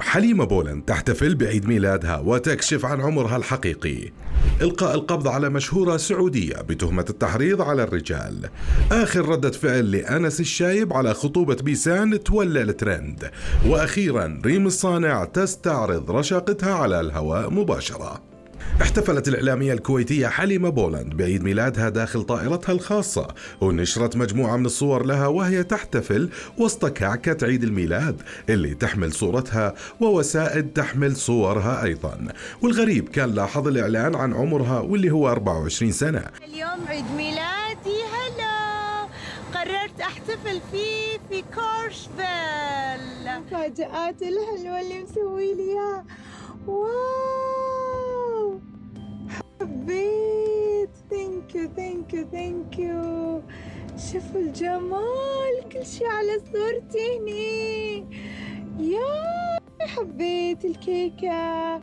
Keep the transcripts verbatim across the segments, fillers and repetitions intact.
حليمة بولند تحتفل بعيد ميلادها وتكشف عن عمرها الحقيقي. إلقاء القبض على مشهورة سعودية بتهمة التحريض على الرجال. آخر ردة فعل لأنس الشايب على خطوبة بيسان تولى الترند. وأخيرا ريم الصانع تستعرض رشاقتها على الهواء مباشرة. احتفلت الإعلامية الكويتية حليمة بولند بعيد ميلادها داخل طائرتها الخاصة، ونشرت مجموعة من الصور لها وهي تحتفل وسط كعكة عيد الميلاد اللي تحمل صورتها ووسائد تحمل صورها أيضا. والغريب كان لاحظ الإعلان عن عمرها واللي هو أربعة وعشرين سنة. اليوم عيد ميلادي، هلا قررت أحتفل فيه في كورشفيل. مفاجآت الحلوة اللي مسوي لي إياها، واو حبيت. ثانك يو ثانك يو ثانك يو. شوفوا الجمال، كل شيء على صورتي هني. يا حبيت الكيكة،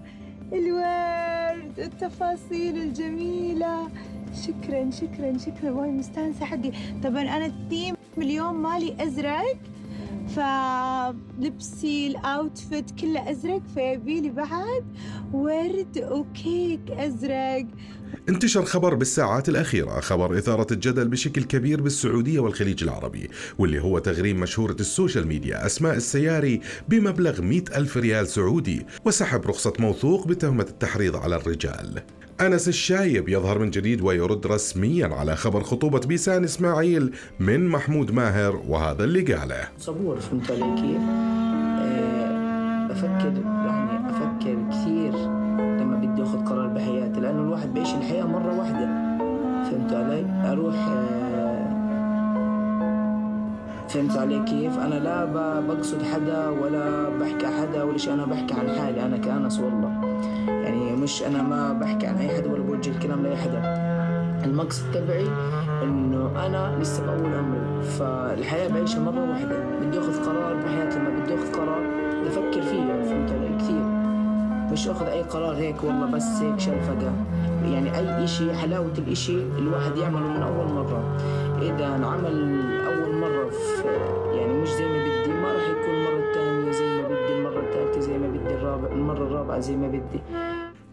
الورد، التفاصيل الجميلة. شكرا شكرا شكرا، واي مستانسة حقي. طبعا أنا الثيم اليوم مالي أزرق، فلبسي الاوتفيت كله ازرق، فيبيلي بعد ورد وكيك ازرق. انتشر خبر بالساعات الأخيرة، خبر إثارة الجدل بشكل كبير بالسعودية والخليج العربي، واللي هو تغريم مشهورة السوشيال ميديا أسماء السياري بمبلغ مئة ألف ريال سعودي وسحب رخصة موثوق بتهمة التحريض على الرجال. أنس الشايب يظهر من جديد ويرد رسميا على خبر خطوبة بيسان اسماعيل من محمود ماهر، وهذا اللي قاله. صبور، فهمت علي كيف؟ أفكر يعني أفكر كثير لما بدي أخذ قرار بحياتي، لأنه الواحد بيعيش الحياة مرة واحدة، فهمت علي؟ أروح فهمت علي كيف؟ أنا لا بقصد حدا ولا بحكي حدا ولا شيء، أنا بحكي عن حالي أنا كأنس والله. يعني مش أنا ما بحكي عن أي حدا ولا بوجه الكلام لأي حدا، المقصد تبعي إنه أنا لسه بأول عمري، فالحياة بعيشها مرة واحدة. بدي أخذ قرار بحياتي، لما بدي أخذ قرار بفكر فيه، فهمت علي كثير، مش أخذ أي قرار هيك والله بس هيك شلفقة. يعني أي إشي حلاوة الإشي الواحد يعمله من أول مرة، إذا انعمل أول مرة يعني مش زي ما بدي ما راح يكون مرة تانية زي ما بدي، المرة الثالثة زي ما بدي، الرابع المرة الرابعة زي ما بدي.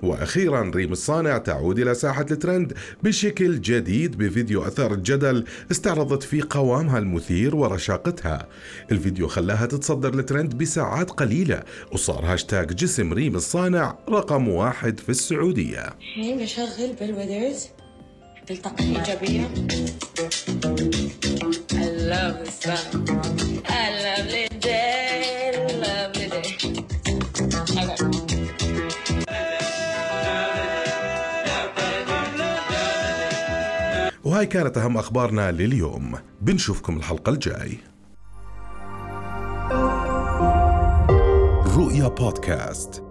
وأخيرا ريم الصانع تعود إلى ساحة الترند بشكل جديد بفيديو أثار الجدل استعرضت فيه قوامها المثير ورشاقتها. الفيديو خلاها تتصدر الترند بساعات قليلة، وصار هاشتاغ جسم ريم الصانع رقم واحد في السعودية. الحين أشغل بالوذرز بالطاقة الإيجابية. I love the sun, I love the day, I love the day. Okay. وهاي كانت أهم أخبارنا لليوم، بنشوفكم الحلقة الجاي. رؤيا بودكاست.